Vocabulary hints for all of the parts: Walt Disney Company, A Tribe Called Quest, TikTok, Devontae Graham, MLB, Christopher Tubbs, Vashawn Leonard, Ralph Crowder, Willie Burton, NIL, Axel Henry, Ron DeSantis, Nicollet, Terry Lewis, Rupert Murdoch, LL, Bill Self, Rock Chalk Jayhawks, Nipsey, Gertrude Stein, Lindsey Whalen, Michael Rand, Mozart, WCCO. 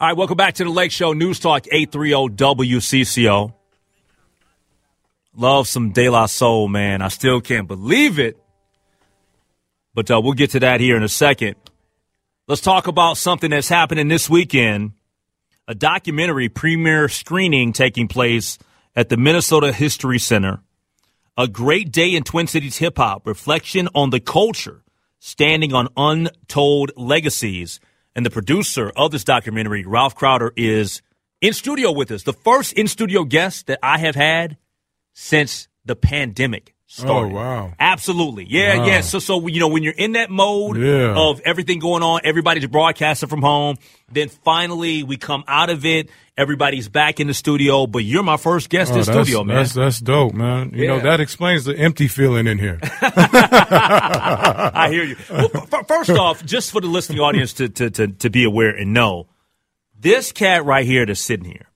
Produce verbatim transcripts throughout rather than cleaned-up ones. All right, welcome back to the Lake Show News Talk eight thirty W C C O. Love some De La Soul, man. I still can't believe it. But uh, we'll get to that here in a second. Let's talk about something that's happening this weekend. A documentary premiere screening taking place at the Minnesota History Center. A Great Day in Twin Cities Hip Hop, reflection on the culture, standing on untold legacies. And the producer of this documentary, Ralph Crowder, is in studio with us. The first in-studio guest that I have had since the pandemic started. Oh, wow. Absolutely. Yeah, wow. yeah. So, so you know, when you're in that mode yeah. of everything going on, everybody's broadcasting from home, then finally we come out of it, everybody's back in the studio, but you're my first guest oh, in the studio, man. That's, that's dope, man. You yeah. know, that explains the empty feeling in here. I hear you. Well, f- first off, just for the listening audience to, to, to, to be aware and know, this cat right here that's sitting here,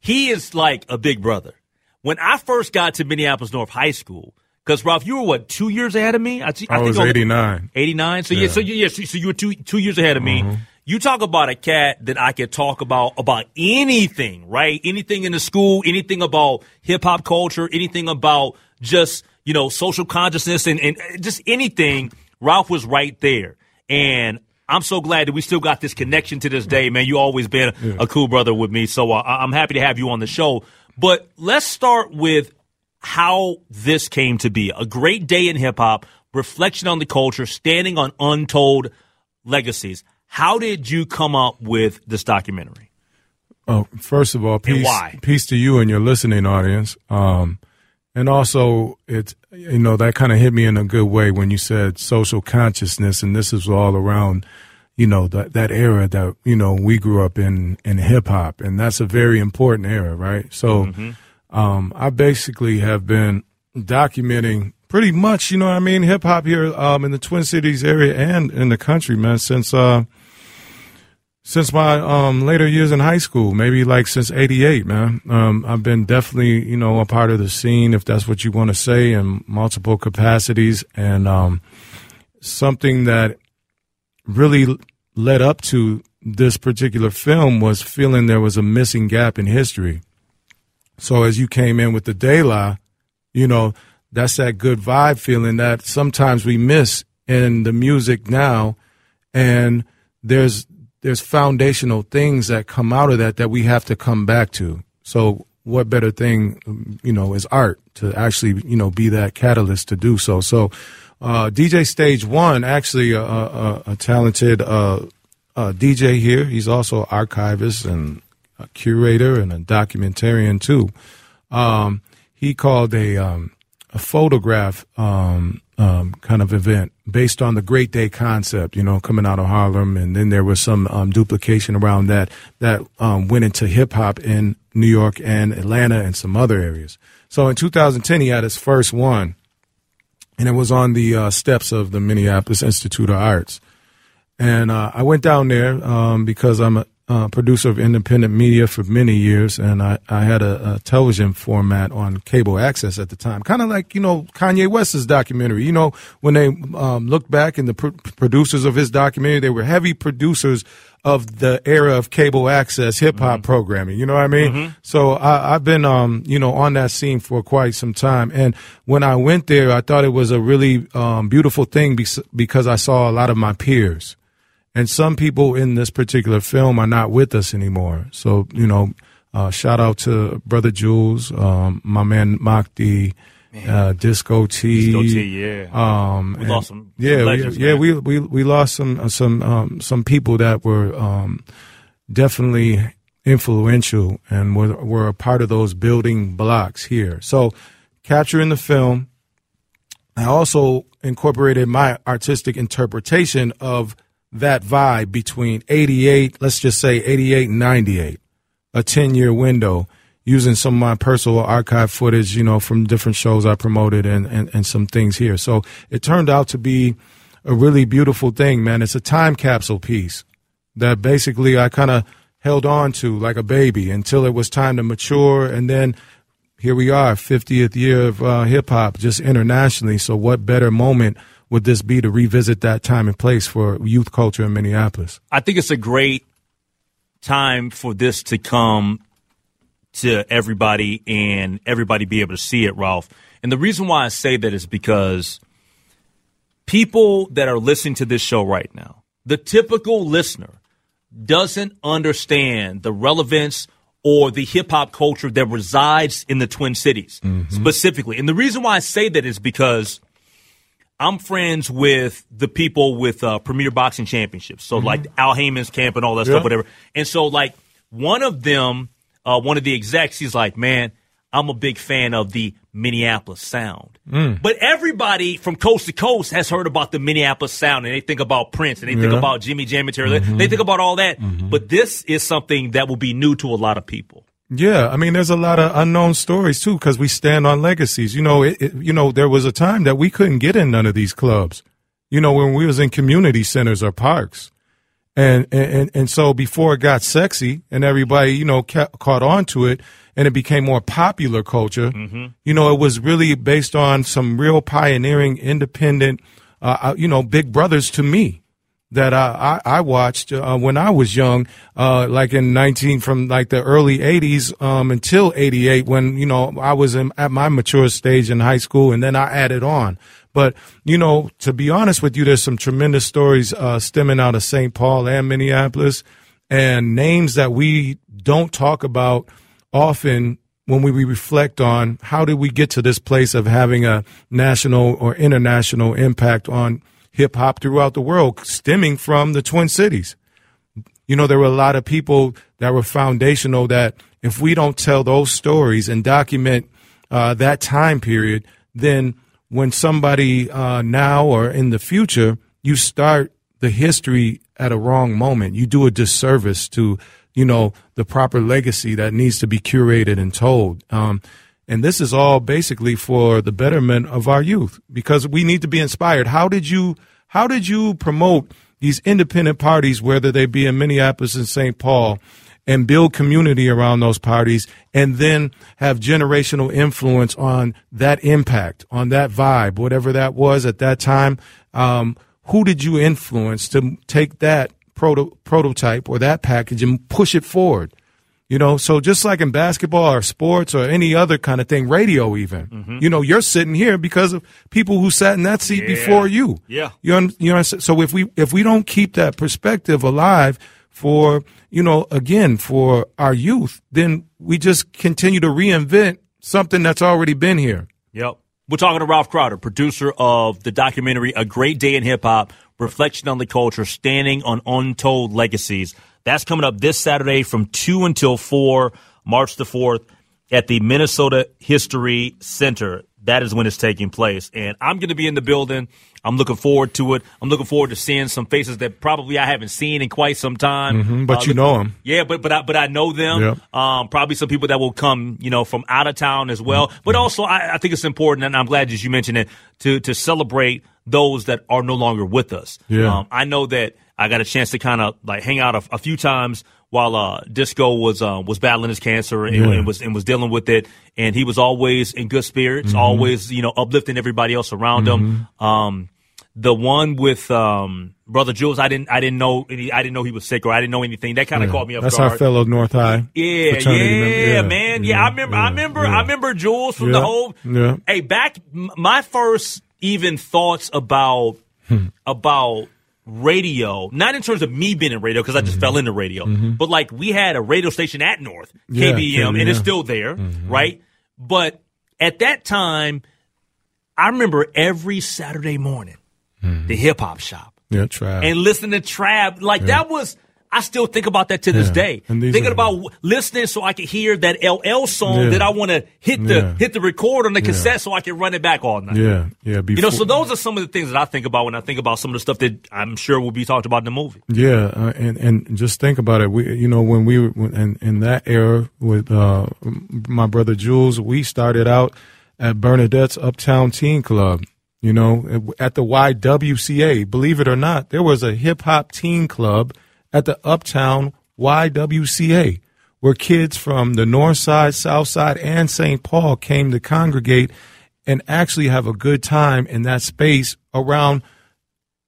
he is like a big brother. When I first got to Minneapolis North High School, because, Ralph, you were, what, two years ahead of me? I, I, I was think eighty-nine. eighty-nine? So, yeah. Yeah, so, yeah, so, so you were two, two years ahead of mm-hmm. me. You talk about a cat that I could talk about, about anything, right? Anything in the school, anything about hip-hop culture, anything about just, you know, social consciousness and, and just anything. Ralph was right there. And I'm so glad that we still got this connection to this day, man. You always been yeah. a cool brother with me, so uh, I'm happy to have you on the show. But let's start with how this came to be. A Great Day in Hip-Hop, reflection on the culture, standing on untold legacies. How did you come up with this documentary? Uh, first of all, peace, peace to you and your listening audience. Um, and also, it, you know, that kind of hit me in a good way when you said social consciousness, and this is all around, you know, that, that era that, you know, we grew up in, in hip-hop, and that's a very important era, right? So mm-hmm. um, I basically have been documenting pretty much, you know what I mean, hip-hop here um, in the Twin Cities area and in the country, man, since uh, since my um, later years in high school, maybe like since eighty-eight, man. Um, I've been definitely, you know, a part of the scene, if that's what you want to say, in multiple capacities, and um, something that really led up to this particular film was feeling there was a missing gap in history. So as you came in with the De La, you know, that's that good vibe feeling that sometimes we miss in the music now. And there's there's foundational things that come out of that that we have to come back to. So what better thing, you know, is art to actually, you know, be that catalyst to do so. So uh, D J Stage One, actually a, a, a talented uh, a D J here. He's also an archivist and a curator and a documentarian, too. Um, he called a... Um, a photograph um, um, kind of event based on the Great Day concept, you know, coming out of Harlem. And then there was some um, duplication around that that um, went into hip hop in New York and Atlanta and some other areas. So in two thousand ten, he had his first one, and it was on the uh, steps of the Minneapolis Institute of Arts. And uh, I went down there um, because I'm a Uh, producer of independent media for many years, and I, I had a, a television format on cable access at the time, kind of like, you know, Kanye West's documentary. You know, when they um, looked back and the pro- producers of his documentary, they were heavy producers of the era of cable access hip-hop mm-hmm. programming, you know what I mean? Mm-hmm. So I, I've been, um, you know, on that scene for quite some time. And when I went there, I thought it was a really um, beautiful thing be- because I saw a lot of my peers. And some people in this particular film are not with us anymore. So, you know, uh, shout out to Brother Jules, um, my man Makdi, uh, Disco T. Disco T, yeah. Um, we lost some, yeah, some legends, we, yeah, we we we lost some uh, some um, some people that were um, definitely influential and were were a part of those building blocks here. So, capturing the film, I also incorporated my artistic interpretation of that vibe between eighty-eight, let's just say eighty-eight and ninety-eight, a ten-year window, using some of my personal archive footage, you know, from different shows I promoted and, and, and some things here. So it turned out to be a really beautiful thing, man. It's a time capsule piece that basically I kind of held on to like a baby until it was time to mature. And then here we are, fiftieth year of uh, hip-hop just internationally. So what better moment would this be to revisit that time and place for youth culture in Minneapolis? I think it's a great time for this to come to everybody and everybody be able to see it, Ralph. And the reason why I say that is because people that are listening to this show right now, the typical listener doesn't understand the relevance or the hip-hop culture that resides in the Twin Cities, mm-hmm. specifically. And the reason why I say that is because I'm friends with the people with uh, Premier Boxing Championships, so mm-hmm. like Al Heyman's camp and all that yeah. stuff, whatever. And so like one of them, uh, one of the execs, he's like, man, I'm a big fan of the Minneapolis sound. Mm. But everybody from coast to coast has heard about the Minneapolis sound, and they think about Prince, and they yeah. think about Jimmy Jam material. Mm-hmm. They think about all that. Mm-hmm. But this is something that will be new to a lot of people. Yeah, I mean, there's a lot of unknown stories, too, because we stand on legacies. You know, it, it, you know, there was a time that we couldn't get in none of these clubs, you know, when we was in community centers or parks. And, and and so before it got sexy and everybody, you know, ca- caught on to it and it became more popular culture, mm-hmm. you know, it was really based on some real pioneering, independent, uh, you know, big brothers to me that I, I, I watched uh, when I was young, uh, like in nineteen from like the early eighties um, until eighty-eight when, you know, I was in, at my mature stage in high school and then I added on. But, you know, to be honest with you, there's some tremendous stories uh, stemming out of Saint Paul and Minneapolis and names that we don't talk about often when we reflect on how did we get to this place of having a national or international impact on hip hop throughout the world stemming from the Twin Cities. You know, there were a lot of people that were foundational that if we don't tell those stories and document uh, that time period, then when somebody uh, now or in the future, you start the history at a wrong moment. You do a disservice to, you know, the proper legacy that needs to be curated and told. Um, and this is all basically for the betterment of our youth because we need to be inspired. How did you how did you promote these independent parties, whether they be in Minneapolis and Saint Paul, and build community around those parties, and then have generational influence on that impact, on that vibe, whatever that was at that time? Um, who did you influence to take that proto- prototype or that package and push it forward? You know, so just like in basketball or sports or any other kind of thing, radio even, mm-hmm. you know, you're sitting here because of people who sat in that seat yeah. before you. Yeah. You know, so if we, if we don't keep that perspective alive, for, you know, again, for our youth, then we just continue to reinvent something that's already been here. Yep. We're talking to Ralph Crowder, producer of the documentary A Great Day in Hip Hop, Reflection on the Culture, Standing on Untold Legacies. That's coming up this Saturday from two until four, March the fourth, at the Minnesota History Center. That is when it's taking place. And I'm going to be in the building. I'm looking forward to it. I'm looking forward to seeing some faces that probably I haven't seen in quite some time. Mm-hmm, but uh, you look, know them. Yeah, but but I, but I know them. Yep. Um, probably some people that will come, you know, from out of town as well. Mm-hmm. But also I, I think it's important, and I'm glad that you mentioned it, to, to celebrate those that are no longer with us. Yeah. Um, I know that I got a chance to kind of like hang out a, a few times while uh, Disco was uh, was battling his cancer and, yeah. and was and was dealing with it, and he was always in good spirits, mm-hmm. always, you know, uplifting everybody else around mm-hmm. him. Um, the one with um, Brother Jules, I didn't I didn't know any, I didn't know he was sick or I didn't know anything. That kind of yeah. caught me off That's guard. That's our fellow North High. Yeah, yeah, yeah, man. Yeah, yeah, I remember. Yeah, I remember. Yeah. I remember Jules from yeah, the whole. Yeah. Hey, back my first even thoughts about hmm. about. radio, not in terms of me being in radio because I just mm-hmm. fell into radio, mm-hmm. but like we had a radio station at North, yeah, K B M, K B M, and it's still there, mm-hmm. right? But at that time, I remember every Saturday morning, mm-hmm. the hip hop shop, yeah, Trab, and listen to Trab. Like yeah. that was, I still think about that to this yeah. day. Thinking are, about listening so I could hear that L L song yeah. that I want to hit the yeah. hit the record on the cassette yeah. so I can run it back all night. Yeah, yeah. Before, you know, so those are some of the things that I think about when I think about some of the stuff that I'm sure will be talked about in the movie. Yeah, uh, and and just think about it. We, you know, when we were in, in that era with uh, my brother Jules, we started out at Bernadette's Uptown Teen Club. You know, at the Y W C A. Believe it or not, there was a hip hop teen club at the Uptown Y W C A, where kids from the North Side, South Side, and Saint Paul came to congregate and actually have a good time in that space around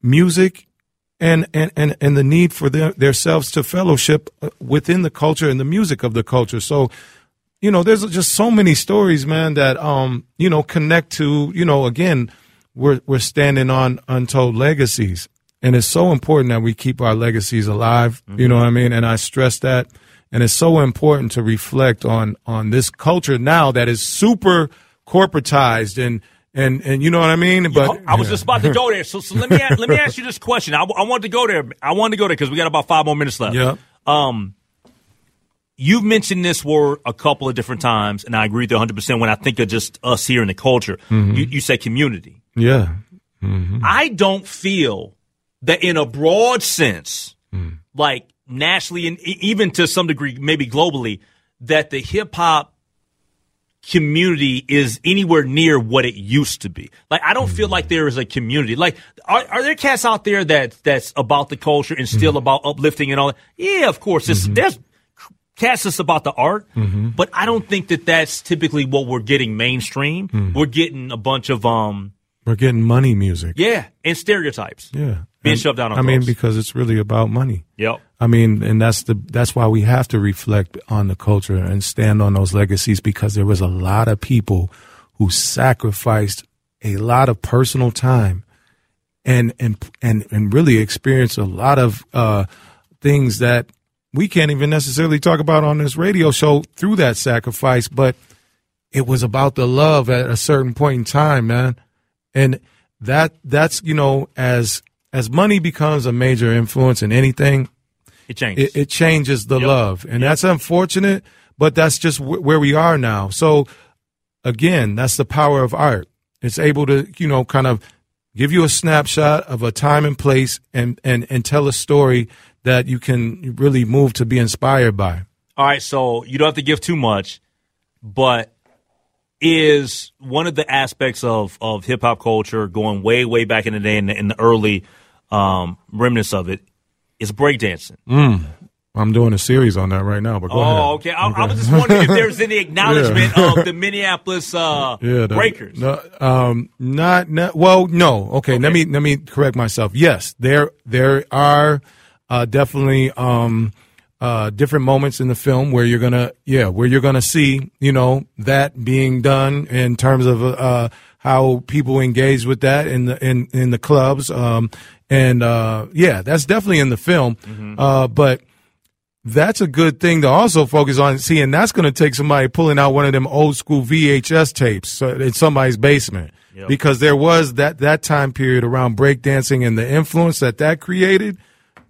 music and and and, and the need for their, themselves to fellowship within the culture and the music of the culture. So, you know, there's just so many stories, man, that, um, you know, connect to, you know, again, we're we're standing on untold legacies. And it's so important that we keep our legacies alive. Mm-hmm. You know what I mean? And I stress that. And it's so important to reflect on on this culture now that is super corporatized and and and you know what I mean. But Yo, I was yeah. just about to go there. So, so let me let me ask you this question. I, I wanted to go there. I wanted to go there because we got about five more minutes left. Yeah. Um, you've mentioned this word a couple of different times, and I agree with you one hundred percent. When I think of just us here in the culture, mm-hmm. you, you say community. Yeah. Mm-hmm. I don't feel that in a broad sense, mm. like. nationally and even to some degree, maybe globally, that the hip hop community is anywhere near what it used to be. Like, I don't mm-hmm. feel like there is a community. Like, are, are there cats out there that that's about the culture and still mm-hmm. about uplifting and all that? Yeah, of course. It's, mm-hmm. there's cats that's about the art, mm-hmm. but I don't think that that's typically what we're getting mainstream. Mm-hmm. We're getting a bunch of um, we're getting money music. Yeah, and stereotypes. Yeah. Being shoved down on I those. mean, because it's really about money. Yep. I mean, and that's the that's why we have to reflect on the culture and stand on those legacies, because there was a lot of people who sacrificed a lot of personal time and and and, and really experienced a lot of uh, things that we can't even necessarily talk about on this radio show through that sacrifice. But it was about the love at a certain point in time, man. And that that's, you know, as As money becomes a major influence in anything, it changes. It, it changes the yep. love, and yep. that's unfortunate. But that's just w- where we are now. So, again, that's the power of art. It's able to, you know, kind of give you a snapshot of a time and place, and and and tell a story that you can really move to be inspired by. All right, so you don't have to give too much, but is one of the aspects of of hip hop culture going way way back in the day, in the, in the early. Um, remnants of it is breakdancing. Mm. I'm doing a series on that right now, but go oh, ahead. Oh, okay. I, okay. I was just wondering if there's any acknowledgement yeah. of the Minneapolis uh, yeah, the, breakers. No, um, not, not well. No. Okay, okay. Let me let me correct myself. Yes, there there are uh, definitely um, uh, different moments in the film where you're gonna yeah where you're gonna see, you know, that being done in terms of uh, how people engage with that in the in in the clubs. Um, And, uh, yeah, that's definitely in the film. Mm-hmm. Uh, but that's a good thing to also focus on. See, and that's going to take somebody pulling out one of them old school V H S tapes in somebody's basement. Yep. Because there was that, that time period around breakdancing and the influence that that created.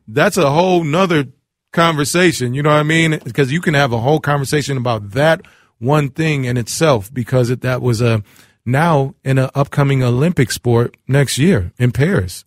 That's a whole nother conversation. You know what I mean? Because you can have a whole conversation about that one thing in itself, because it, that was a, now in an upcoming Olympic sport next year in Paris.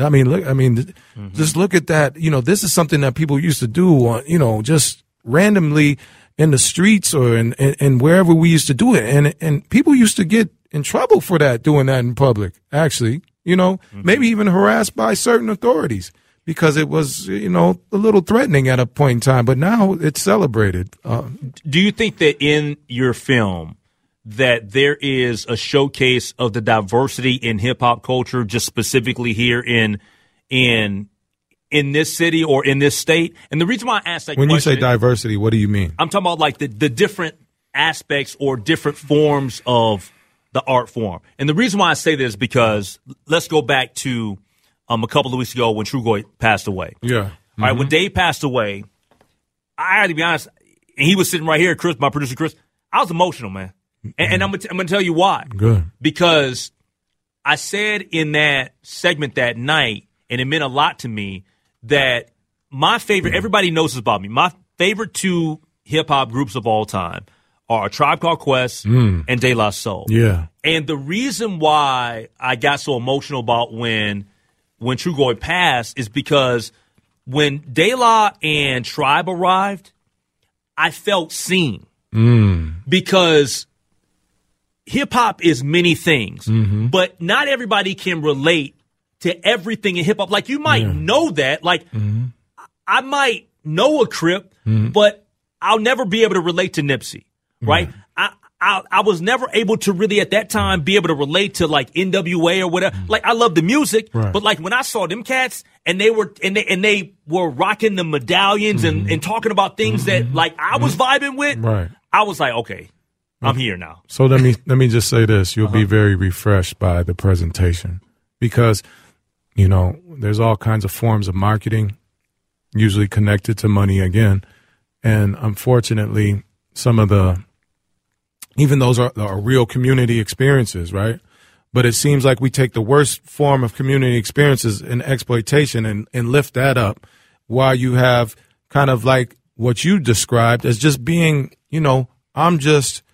I mean, look. I mean, mm-hmm. just look at that. You know, this is something that people used to do, on, you know, just randomly in the streets or in, in, in wherever we used to do it, and and people used to get in trouble for that, doing that in public. Actually, you know, mm-hmm. maybe even harassed by certain authorities, because it was, you know, a little threatening at a point in time. But now it's celebrated. Uh, do you think that in your film that there is a showcase of the diversity in hip hop culture, just specifically here in in in this city or in this state? And the reason why I ask that when question, you say diversity, what do you mean? I'm talking about like the, the different aspects or different forms of the art form. And the reason why I say this is because let's go back to um, a couple of weeks ago when Trugoy passed away. Yeah. Mm-hmm. All right, when Dave passed away, I had to be honest, and he was sitting right here, Chris, my producer Chris, I was emotional, man. And, and I'm, I'm going to tell you why. Good. Because I said in that segment that night, and it meant a lot to me, that my favorite, everybody knows this about me, my favorite two hip-hop groups of all time are A Tribe Called Quest mm. and De La Soul. Yeah. And the reason why I got so emotional about when, when Trugoy passed is because when De La and Tribe arrived, I felt seen. Mm. Because hip-hop is many things, mm-hmm. but not everybody can relate to everything in hip-hop. Like, you might yeah. know that. Like, mm-hmm. I might know a Crip, mm-hmm. but I'll never be able to relate to Nipsey, right? Yeah. I, I, I was never able to really at that time be able to relate to like N W A or whatever. Like I love the music, right. but like when I saw them cats and they were and they and they were rocking the medallions mm-hmm. and, and talking about things mm-hmm. that like I was vibing with, right. I was like, okay, I'm here now. So let me let me just say this: you'll uh-huh. be very refreshed by the presentation because you know there's all kinds of forms of marketing, usually connected to money again, and unfortunately, some of the Even those are, are real community experiences, right? But it seems like we take the worst form of community experiences and exploitation and, and lift that up while you have kind of like what you described as just being, you know, I'm just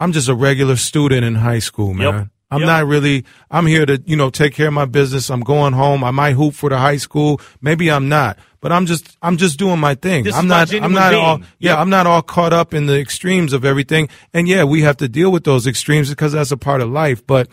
I'm just a regular student in high school, man. Yep. I'm yep. not really I'm here to, you know, take care of my business. I'm going home. I might hoop for the high school. Maybe I'm not. But I'm just, I'm just doing my thing. This I'm not, I'm not being. all, yeah, yeah, I'm not all caught up in the extremes of everything. And yeah, we have to deal with those extremes because that's a part of life. But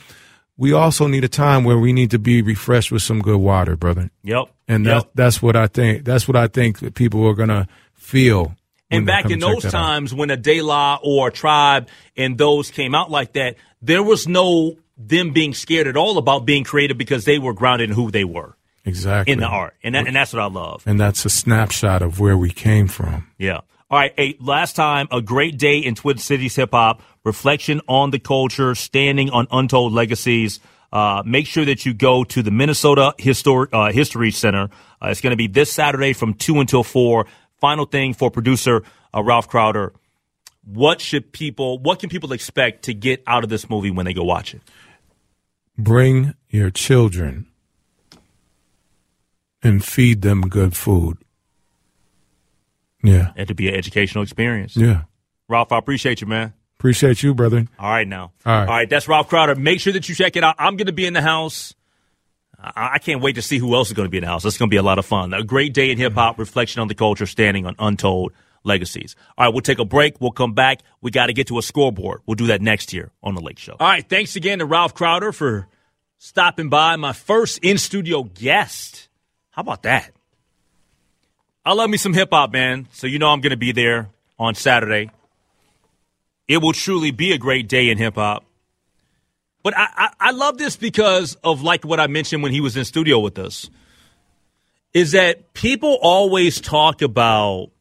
we also need a time where we need to be refreshed with some good water, brother. Yep. And that's, yep. that's what I think. That's what I think that people are going to feel. And back in those times out. when a De La or a Tribe and those came out like that, there was no them being scared at all about being creative because they were grounded in who they were. Exactly. In the art. And that, and that's what I love. And that's a snapshot of where we came from. Yeah. All right. Hey, last time, a great day in Twin Cities hip hop, reflection on the culture, standing on untold legacies. Uh, make sure that you go to the Minnesota Histor- uh, History Center. Uh, it's going to be this Saturday from two until four. Final thing for producer uh, Ralph Crowder. What should people, what can people expect to get out of this movie when they go watch it? Bring your children and feed them good food. Yeah. It to be an educational experience. Yeah. Ralph, I appreciate you, man. Appreciate you, brother. All right, now. All right. All right, that's Ralph Crowder. Make sure that you check it out. I'm going to be in the house. I, I can't wait to see who else is going to be in the house. It's going to be a lot of fun. A great day in hip-hop, reflection on the culture, standing on untold legacies. All right, we'll take a break. We'll come back. We got to get to a scoreboard. We'll do that next year on The Lake Show. All right, thanks again to Ralph Crowder for stopping by. My first in-studio guest. How about that? I love me some hip-hop, man, so you know I'm going to be there on Saturday. It will truly be a great day in hip-hop. But I, I, I love this because of, like, what I mentioned when he was in studio with us, is that people always talk about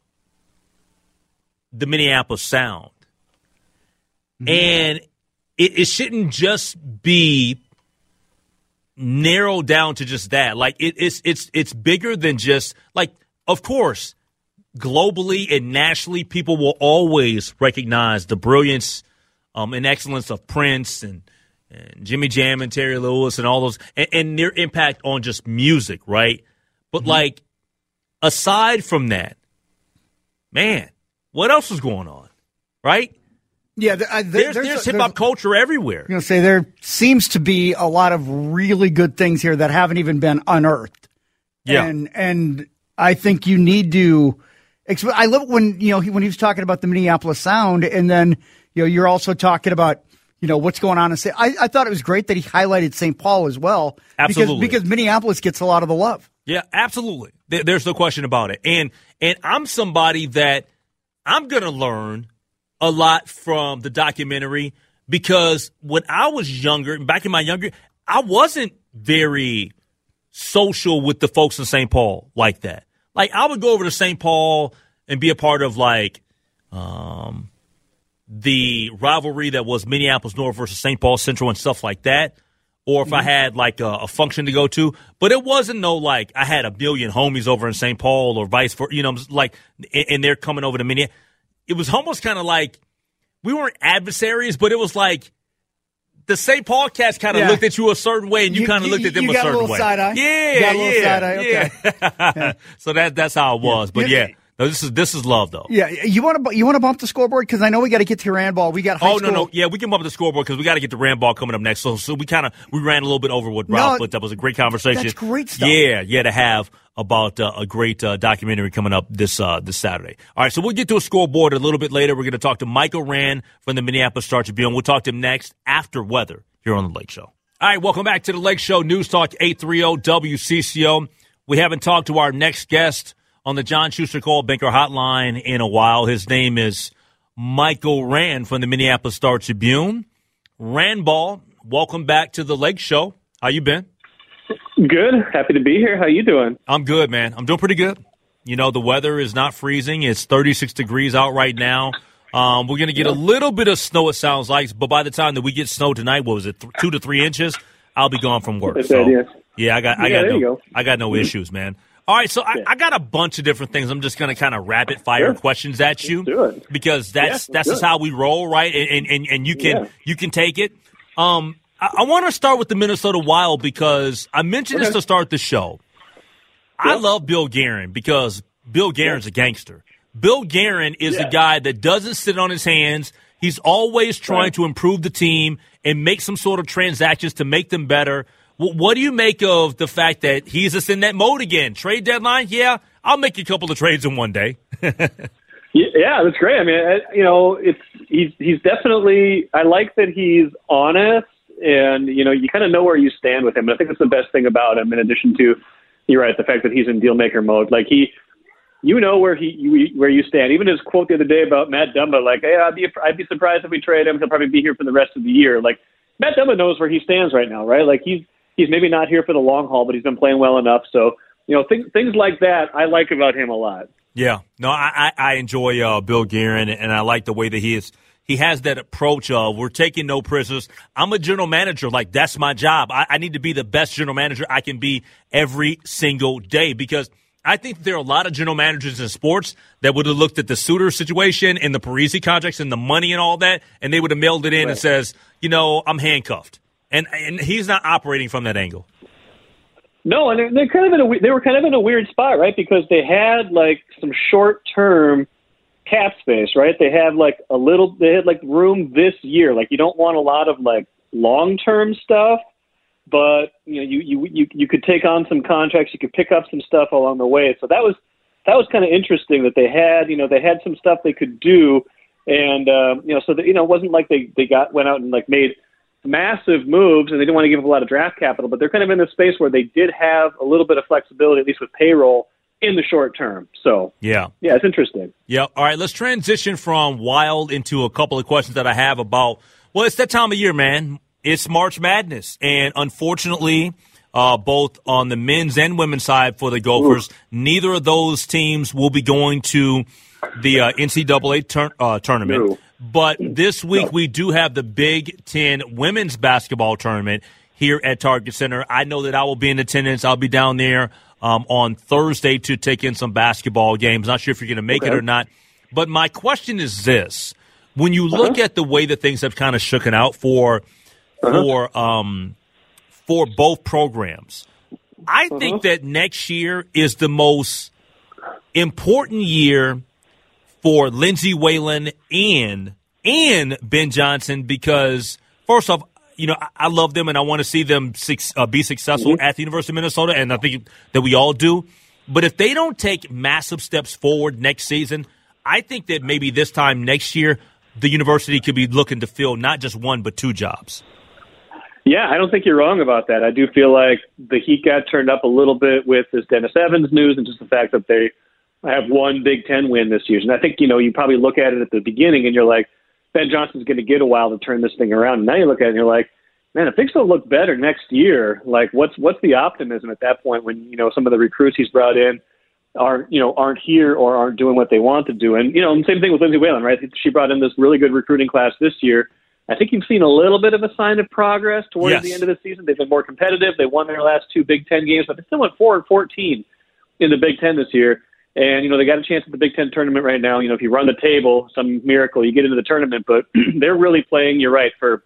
the Minneapolis sound. Mm-hmm. And it, it shouldn't just be narrowed down to just that. Like it, it's it's it's bigger than just like. Of course, globally and nationally, people will always recognize the brilliance um, and excellence of Prince and, and Jimmy Jam and Terry Lewis and all those, and, and their impact on just music, right? But mm-hmm. like, aside from that, man, what else was going on, right? Yeah, there, I, there, there's, there's, there's hip-hop there's, culture everywhere. You know, say there seems to be a lot of really good things here that haven't even been unearthed. Yeah. And, and I think you need to exp- – I love when, you know, he, when he was talking about the Minneapolis sound, and then, you know, you're also talking about, you know, what's going on in Saint I, I thought it was great that he highlighted Saint Paul as well. Absolutely. Because, because Minneapolis gets a lot of the love. Yeah, absolutely. There, there's no question about it. And And I'm somebody that I'm going to learn – a lot from the documentary, because when I was younger, back in my younger, I wasn't very social with the folks in Saint Paul like that. Like I would go over to Saint Paul and be a part of like um, the rivalry that was Minneapolis North versus Saint Paul Central and stuff like that. Or if mm-hmm. I had like a, a function to go to, but it wasn't no like I had a million homies over in Saint Paul or vice versa. You know, like and they're coming over to Minneapolis. It was almost kind of like we weren't adversaries, but it was like the Saint Paul cats kind of yeah. looked at you a certain way, and you, you kind of looked at them a certain a way. Side-eye. Yeah, you got a little yeah, side eye. Okay. yeah. yeah. So that that's how it was. Yeah. But yeah, no, this is this is love though. Yeah, you want to you want to bump the scoreboard because I know we got to get to Randball. We got high oh school. no no yeah we can bump the scoreboard because we got to get to Randball coming up next. So so we kind of we ran a little bit over with Ralph, no, but that was a great conversation. That's great stuff. Yeah yeah to have. About uh, a great uh, documentary coming up this uh, this Saturday. All right, so we'll get to a scoreboard a little bit later. We're going to talk to Michael Rand from the Minneapolis Star-Tribune. We'll talk to him next after weather here on The Lake Show. All right, welcome back to The Lake Show, News Talk eight thirty W C C O. We haven't talked to our next guest on the John Schuster Cole Banker Hotline in a while. His name is Michael Rand from the Minneapolis Star-Tribune. Randball, welcome back to the Lake Show. How you been? Good. Happy to be here. How you doing? I'm good, man. I'm doing pretty good. You know, the weather is not freezing. It's thirty-six degrees out right now. Um, we're going to get a little bit of snow, it sounds like, but by the time that we get snow tonight, what was it, th- two to three inches, I'll be gone from work. That's so, it, yes. Yeah, I got, yeah, I got no, go. I got no issues, man. All right, so I, yeah. I got a bunch of different things. I'm just going to kind of rapid fire sure. questions at you because that's yeah, that's just how we roll, right? And and and you can yeah. you can take it. Um, I, I want to start with the Minnesota Wild because I mentioned okay. this to start the show. I love Bill Guerin because Bill Guerin's yeah. a gangster. Bill Guerin is yeah. a guy that doesn't sit on his hands. He's always trying right. to improve the team and make some sort of transactions to make them better. W- what do you make of the fact that he's just in that mode again? Trade deadline? Yeah, I'll make a couple of trades in one day. Yeah, that's great. I mean, I, you know, it's he's, he's definitely – I like that he's honest and, you know, you kind of know where you stand with him. And I think that's the best thing about him in addition to – you're right. The fact that he's in deal maker mode, like he, you know where he you, where you stand. Even his quote the other day about Matt Dumba, like, "Hey, I'd be I'd be surprised if we trade him. He'll probably be here for the rest of the year." Like Matt Dumba knows where he stands right now, right? Like he's he's maybe not here for the long haul, but he's been playing well enough. So you know things things like that I like about him a lot. Yeah, no, I I enjoy uh, Bill Guerin, and I like the way that he is. He has that approach of we're taking no prisoners. I'm a general manager. Like, that's my job. I, I need to be the best general manager I can be every single day because I think there are a lot of general managers in sports that would have looked at the Suter situation and the Parisi contracts and the money and all that, and they would have mailed it in right. and says, you know, I'm handcuffed. And and he's not operating from that angle. No, and they're, they're kind of in a, they were kind of in a weird spot, right, because they had, like, some short-term – cap space, right? They have like a little, they had like room this year. Like you don't want a lot of like long-term stuff, but you know, you, you, you, you could take on some contracts, you could pick up some stuff along the way. So that was, that was kind of interesting that they had, you know, they had some stuff they could do. And, um, you know, so that, you know, it wasn't like they, they got, went out and like made massive moves and they didn't want to give up a lot of draft capital, but they're kind of in this space where they did have a little bit of flexibility, at least with payroll, in the short term. So, yeah. Yeah, it's interesting. Yeah. All right, let's transition from Wild into a couple of questions that I have about, well, it's that time of year, man. It's March Madness. And unfortunately, uh, both on the men's and women's side for the Gophers, Ooh. neither of those teams will be going to the uh, N C double A tur- uh, tournament. No. But this week no. we do have the Big Ten women's basketball tournament here at Target Center. I know that I will be in attendance. I'll be down there Um, on Thursday to take in some basketball games. Not sure if you're going to make okay. it or not. But my question is this. When you look uh-huh. at the way that things have kind of shooken out for uh-huh. for um, for both programs, I uh-huh. think that next year is the most important year for Lindsey Whalen and, and Ben Johnson because, first off, you know, I love them and I want to see them six, uh, be successful mm-hmm. at the University of Minnesota, and I think that we all do. But if they don't take massive steps forward next season, I think that maybe this time next year the university could be looking to fill not just one but two jobs. Yeah, I don't think you're wrong about that. I do feel like the heat got turned up a little bit with this Dennis Evans news and just the fact that they have one Big Ten win this year. And I think, you know, you probably look at it at the beginning and you're like, Ben Johnson's going to get a while to turn this thing around. And now you look at it and you're like, man, if things don't look better next year, like what's what's the optimism at that point when, you know, some of the recruits he's brought in aren't, you know, aren't here or aren't doing what they want to do. And, you know, and same thing with Lindsey Whalen, right? She brought in this really good recruiting class this year. I think you've seen a little bit of a sign of progress towards yes. the end of the season. They've been more competitive. They won their last two Big Ten games, but they still went four and fourteen in the Big Ten this year. And, you know, they got a chance at the Big Ten tournament right now. You know, if you run the table, some miracle, you get into the tournament. But they're really playing, you're right, for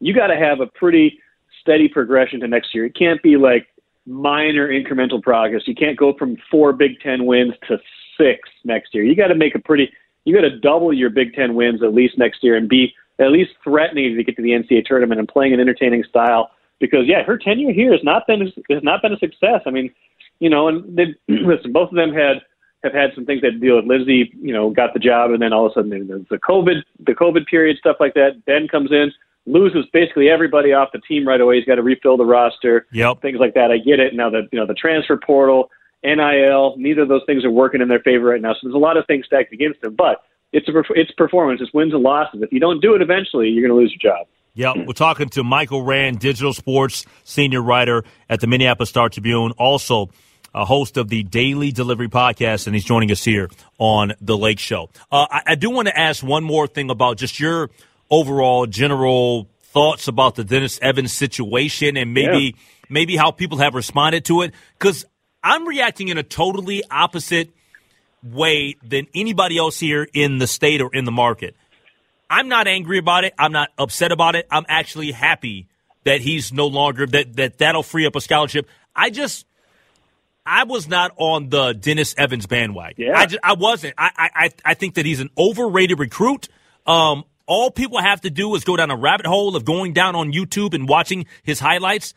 you got to have a pretty steady progression to next year. It can't be like minor incremental progress. You can't go from four Big Ten wins to six next year. You got to make a pretty – you got to double your Big Ten wins at least next year and be at least threatening to get to the N C double A tournament and playing an entertaining style. Because, yeah, her tenure here has not been has not been a success. I mean – You know, and they, listen, both of them had have had some things that to deal with. Lindsey, you know, got the job, and then all of a sudden there's the COVID, the COVID period, stuff like that. Ben comes in, loses basically everybody off the team right away. He's got to refill the roster, yep. things like that. I get it. Now the you know the transfer portal, N I L, neither of those things are working in their favor right now. So there's a lot of things stacked against him. But it's a, it's performance. It's wins and losses. If you don't do it eventually, you're going to lose your job. Yeah, we're talking to Michael Rand, digital sports senior writer at the Minneapolis Star-Tribune, also a host of the Daily Delivery Podcast, and he's joining us here on The Lake Show. Uh, I, I do want to ask one more thing about just your overall general thoughts about the Dennis Evans situation and maybe yeah. maybe how people have responded to it, because I'm reacting in a totally opposite way than anybody else here in the state or in the market. I'm not angry about it. I'm not upset about it. I'm actually happy that he's no longer, that, that that'll free up a scholarship. I just, I was not on the Dennis Evans bandwagon. Yeah. I, just, I wasn't. I, I I think that he's an overrated recruit. Um, all people have to do is go down a rabbit hole of going down on YouTube and watching his highlights.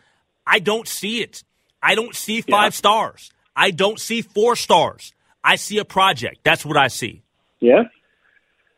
I don't see it. I don't see five yeah. stars. I don't see four stars. I see a project. That's what I see. Yeah.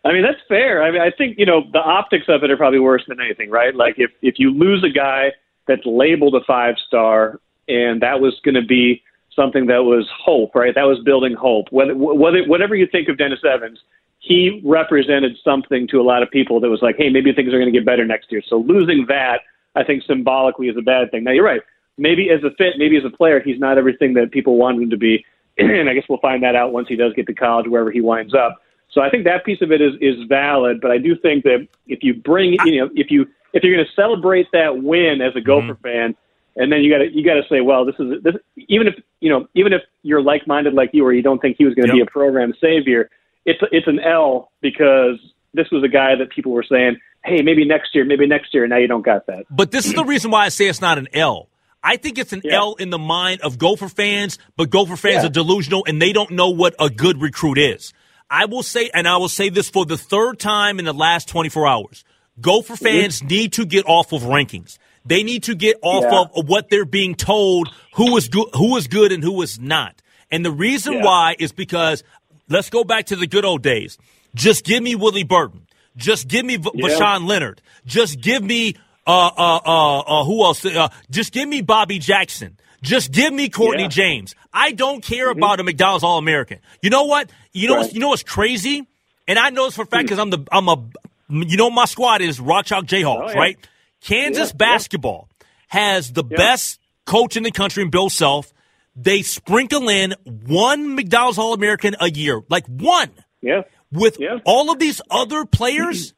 I mean, that's fair. I mean, I think, you know, the optics of it are probably worse than anything, right? Like if, if you lose a guy that's labeled a five-star and that was going to be something that was hope, right? That was building hope. Whether, whether, whatever you think of Dennis Evans, he represented something to a lot of people that was like, hey, maybe things are going to get better next year. So losing that, I think symbolically is a bad thing. Now, you're right. Maybe as a fit, maybe as a player, he's not everything that people want him to be. And I guess we'll find that out once he does get to college, wherever he winds up. So I think that piece of it is, is valid, but I do think that if you bring, you know, if you if you're going to celebrate that win as a Gopher mm-hmm. fan, and then you got to you got to say, well, this is this even if you know even if you're like minded like you, or you don't think he was going to yep. be a program savior, it's it's an L because this was a guy that people were saying, hey, maybe next year, maybe next year, and now you don't got that. But this is the reason why I say it's not an L. I think it's an yeah. L in the mind of Gopher fans, but Gopher fans yeah. are delusional and they don't know what a good recruit is. I will say, and I will say this for the third time in the last twenty-four hours, Gopher fans mm-hmm. need to get off of rankings. They need to get off yeah. of what they're being told, who is, go- who is good and who is not. And the reason yeah. why is because, let's go back to the good old days. Just give me Willie Burton. Just give me v- yeah. Vashawn Leonard. Just give me, uh, uh, uh, uh who else? Uh, just give me Bobby Jackson. Just give me Courtney yeah. James. I don't care mm-hmm. about a McDonald's All-American. You know what? You know right. what's, you know what's crazy? And I know this for a fact because I'm the I'm a you know my squad is Rock Chalk Jayhawks, oh, yeah. right? Kansas yeah, basketball yeah. has the yeah. best coach in the country in Bill Self. They sprinkle in one McDonald's All-American a year, like one. Yeah. With yeah. all of these other players,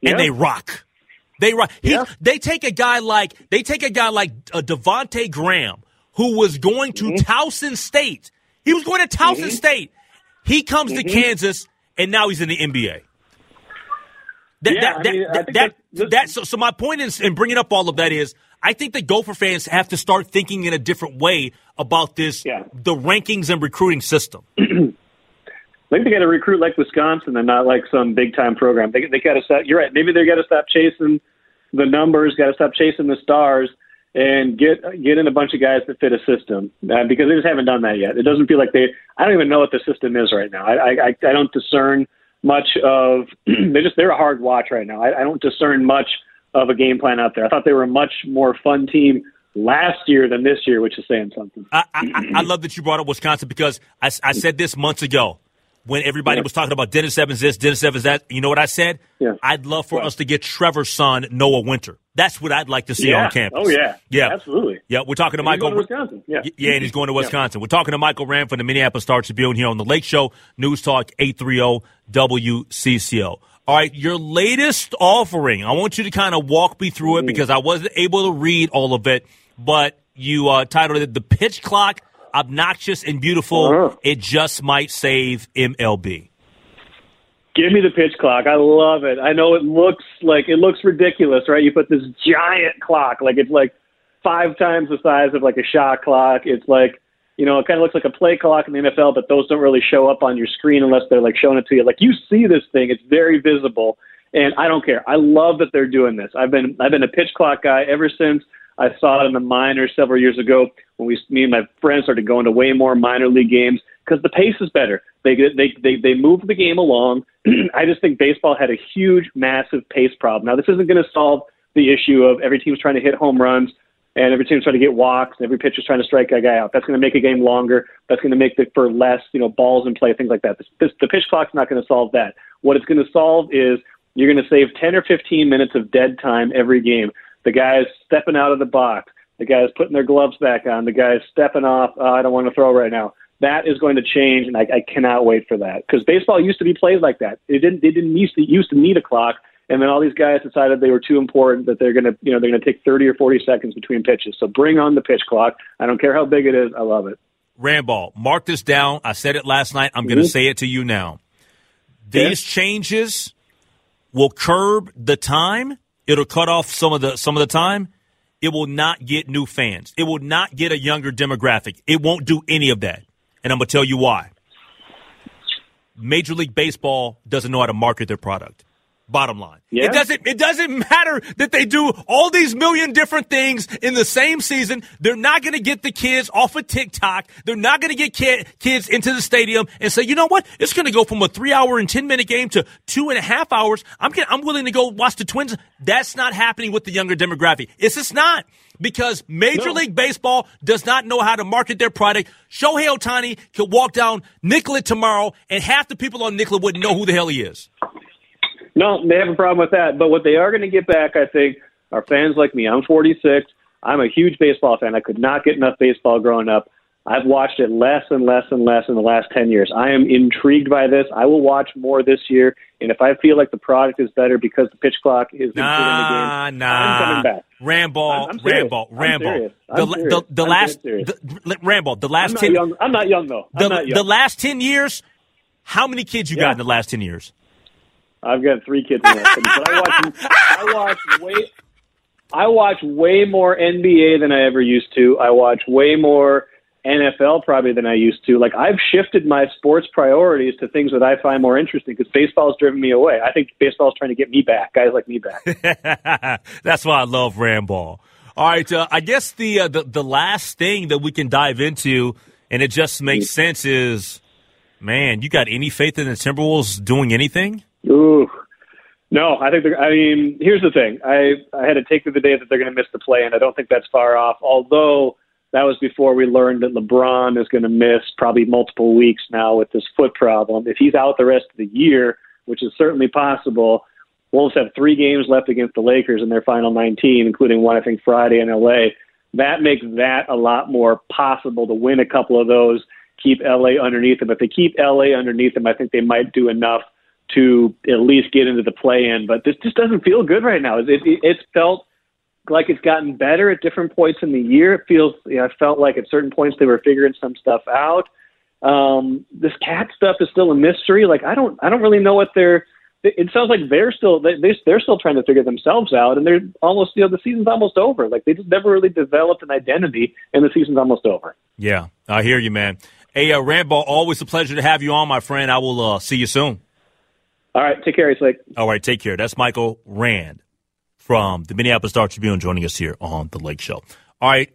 yeah. and they rock. They right. Yeah. They take a guy like they take a guy like uh, Devontae Graham, who was going to mm-hmm. Towson State. He was going to Towson mm-hmm. State. He comes mm-hmm. to Kansas, and now he's in the N B A. That, yeah, that, I that, mean, that, that, that, that, so, so my point in, in bringing up all of that is, I think that Gopher fans have to start thinking in a different way about this, yeah. the rankings and recruiting system. I think they got to recruit like Wisconsin and not like some big time program. They they got to stop. You're right. Maybe they got to stop chasing the numbers. Got to stop chasing the stars and get get in a bunch of guys that fit a system uh, because they just haven't done that yet. It doesn't feel like they. I don't even know what the system is right now. I I, I don't discern much of. They just they're a hard watch right now. I, I don't discern much of a game plan out there. I thought they were a much more fun team last year than this year, which is saying something. I I, I love that you brought up Wisconsin because I I said this months ago. When everybody yeah. was talking about Dennis Evans this, Dennis Evans that, you know what I said? Yeah. I'd love for yeah. us to get Trevor's son, Noah Winter. That's what I'd like to see yeah. on campus. Oh, yeah. Yeah. Absolutely. Yeah, we're talking to and Michael. He's going to Wisconsin. Yeah. yeah, and he's going to Wisconsin. Yeah. We're talking to Michael Rand from the Minneapolis Star-Tribune here on The Lake Show, News Talk eight thirty W C C O. All right, your latest offering, I want you to kind of walk me through it mm. because I wasn't able to read all of it, but you uh, titled it The Pitch Clock. Obnoxious and beautiful, uh-huh. it just might save M L B. Give me the pitch clock. I love it. I know it looks like it looks ridiculous, right? You put this giant clock, like it's like five times the size of like a shot clock. It's like, you know, it kind of looks like a play clock in the N F L, but those don't really show up on your screen unless they're like showing it to you. Like you see this thing, it's very visible, and I don't care. I love that they're doing this. I've been I've been a pitch clock guy ever since I saw it in the minors several years ago when we, me and my friends started going to way more minor league games because the pace is better. They they they they move the game along. I just think baseball had a huge, massive pace problem. Now, this isn't going to solve the issue of every team's trying to hit home runs. and every team's trying to get walks, and every pitcher's trying to strike a guy out. That's going to make a game longer. That's going to make it for less, you know, balls in play, things like that. This, this, the pitch clock's not going to solve that. What it's going to solve is you're going to save ten or fifteen minutes of dead time every game. The guy's stepping out of the box. The guy's putting their gloves back on. The guy's stepping off. Oh, I don't want to throw right now. That is going to change, and I, I cannot wait for that, because baseball used to be played like that. It didn't. It didn't used to, used to need a clock. And then all these guys decided they were too important, that they're going to, you know, they're going to take thirty or forty seconds between pitches. So bring on the pitch clock. I don't care how big it is. I love it. Ramball, mark this down. I said it last night. I'm mm-hmm. going to say it to you now. These yeah. changes will curb the time. It'll cut off some of the some of the time. It will not get new fans. It will not get a younger demographic. It won't do any of that. And I'm going to tell you why. Major League Baseball doesn't know how to market their product. Bottom line, yeah. it doesn't it doesn't matter that they do all these million different things in the same season. They're not going to get the kids off of TikTok. They're not going to get kid, kids into the stadium and say, you know what? It's going to go from a three-hour and ten-minute game to two and a half hours. I'm gonna, I'm willing to go watch the Twins. That's not happening with the younger demographic. It's just not, because Major no. League Baseball does not know how to market their product. Shohei Otani could walk down Nicollet tomorrow, and half the people on Nicollet wouldn't know who the hell he is. No, they have a problem with that. But what they are going to get back, I think, are fans like me. I'm forty-six. I'm a huge baseball fan. I could not get enough baseball growing up. I've watched it less and less and less in the last ten years. I am intrigued by this. I will watch more this year. And if I feel like the product is better because the pitch clock is nah, in the game, nah. I'm coming back. Ramball, I'm, I'm Ramball, Ramball. The, the, the last, the, Ramball, the last I'm ten. Young. I'm not young though. The, I'm not young. The last ten years. How many kids you yeah. got in the last ten years? I've got three kids in there. But I watch, I watch way, I watch way more N B A than I ever used to. I watch way more N F L probably than I used to. Like, I've shifted my sports priorities to things that I find more interesting, because baseball's driven me away. I think baseball's trying to get me back, guys like me back. That's why I love Ramball. All right, uh, I guess the, uh, the the last thing that we can dive into, and it just makes sense, is, man, you got any faith in the Timberwolves doing anything? Ooh, no, I think, I mean, here's the thing. I, I had to take to the day that they're going to miss the play, and I don't think that's far off, although that was before we learned that LeBron is going to miss probably multiple weeks now with this foot problem. If he's out the rest of the year, which is certainly possible, Wolves have three games left against the Lakers in their final nineteen, including one, I think, Friday in L A. That makes that a lot more possible to win a couple of those, keep L A underneath them. If they keep L A underneath them, I think they might do enough to at least get into the play-in. But this just doesn't feel good right now. It, it, it's felt like it's gotten better at different points in the year. It feels, you know, I felt like at certain points they were figuring some stuff out. Um, this cat stuff is still a mystery. Like, I don't, I don't really know what they're, it sounds like they're still, they, they're still trying to figure themselves out, and they're almost, you know, the season's almost over. Like, they just never really developed an identity, and the season's almost over. Yeah, I hear you, man. Hey, uh, Ramball, always a pleasure to have you on, my friend. I will uh, see you soon. All right, take care, Slake. All right, take care. That's Michael Rand from the Minneapolis Star-Tribune joining us here on The Lake Show. All right,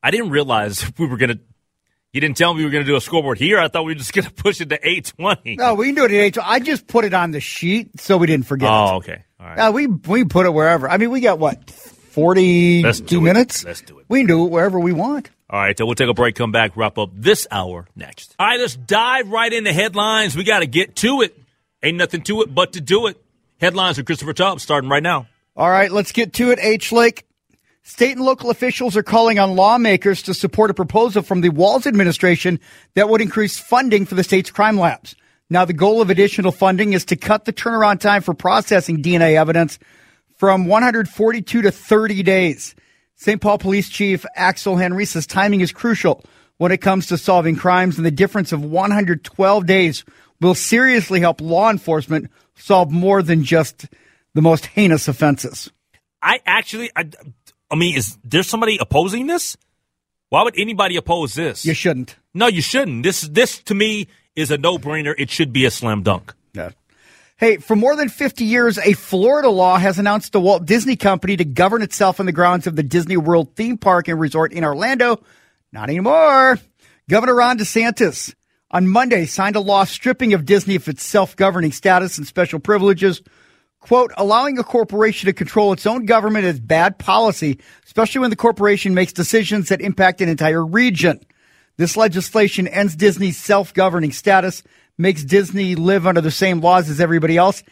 I didn't realize we were going to – you didn't tell me we were going to do a scoreboard here. I thought we were just going to push it to eight twenty. No, we can do it at eight twenty. I just put it on the sheet so we didn't forget. Oh, okay. All right. Uh, we, we put it wherever. I mean, we got, what, forty-two minutes? Let's do it. We can do it wherever we want. All right, so we'll take a break, come back, wrap up this hour next. All right, let's dive right into headlines. We got to get to it. Ain't nothing to it but to do it. Headlines with Christopher Tubbs starting right now. All right, let's get to it, H. Lake. State and local officials are calling on lawmakers to support a proposal from the Walls administration that would increase funding for the state's crime labs. Now, the goal of additional funding is to cut the turnaround time for processing D N A evidence from one hundred forty-two to thirty days. Saint Paul Police Chief Axel Henry says timing is crucial when it comes to solving crimes, and the difference of one hundred twelve days will seriously help law enforcement solve more than just the most heinous offenses. I actually, I, I mean, is there somebody opposing this? Why would anybody oppose this? You shouldn't. No, you shouldn't. This, this to me, is a no-brainer. It should be a slam dunk. Yeah. Hey, for more than fifty years, a Florida law has announced the Walt Disney Company to govern itself on the grounds of the Disney World theme park and resort in Orlando. Not anymore. Governor Ron DeSantis on Monday signed a law stripping of Disney of its self-governing status and special privileges. Quote, allowing a corporation to control its own government is bad policy, especially when the corporation makes decisions that impact an entire region. This legislation ends Disney's self-governing status, makes Disney live under the same laws as everybody else,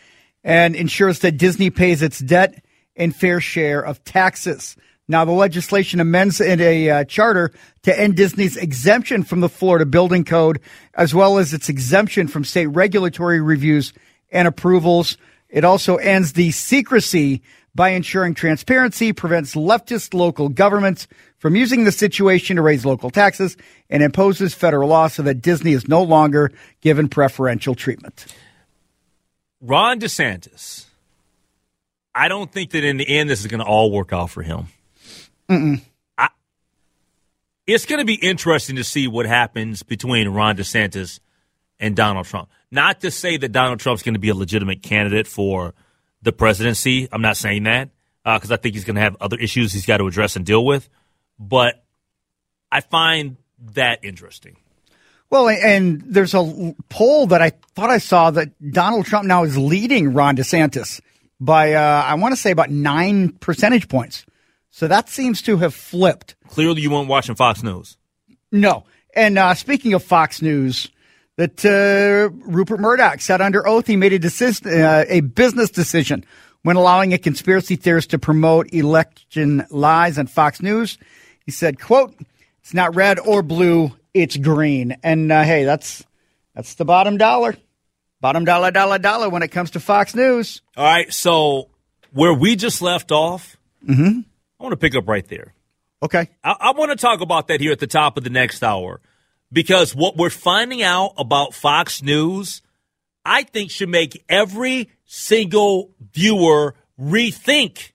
and ensures that Disney pays its debt and fair share of taxes. Now, the legislation amends in a uh, charter to end Disney's exemption from the Florida Building Code, as well as its exemption from state regulatory reviews and approvals. It also ends the secrecy by ensuring transparency, prevents leftist local governments from using the situation to raise local taxes, and imposes federal law so that Disney is no longer given preferential treatment. Ron DeSantis, I don't think that in the end this is going to all work out for him. Mm-mm. I, it's going to be interesting to see what happens between Ron DeSantis and Donald Trump. Not to say that Donald Trump's going to be a legitimate candidate for the presidency. I'm not saying that because uh, I think he's going to have other issues he's got to address and deal with. But I find that interesting. Well, and there's a poll that I thought I saw that Donald Trump now is leading Ron DeSantis by, uh, I want to say, about nine percentage points. So that seems to have flipped. Clearly you weren't watching Fox News. No. And uh, speaking of Fox News, that uh, Rupert Murdoch said under oath he made a, decision, uh, a business decision when allowing a conspiracy theorist to promote election lies on Fox News. He said, quote, it's not red or blue, it's green. And uh, hey, that's that's the bottom dollar. Bottom dollar, dollar, dollar when it comes to Fox News. All right. So where we just left off. Mm-hmm. I want to pick up right there. Okay. I, I want to talk about that here at the top of the next hour, because what we're finding out about Fox News, I think, should make every single viewer rethink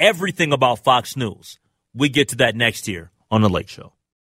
everything about Fox News. We get to that next year on The Late Show.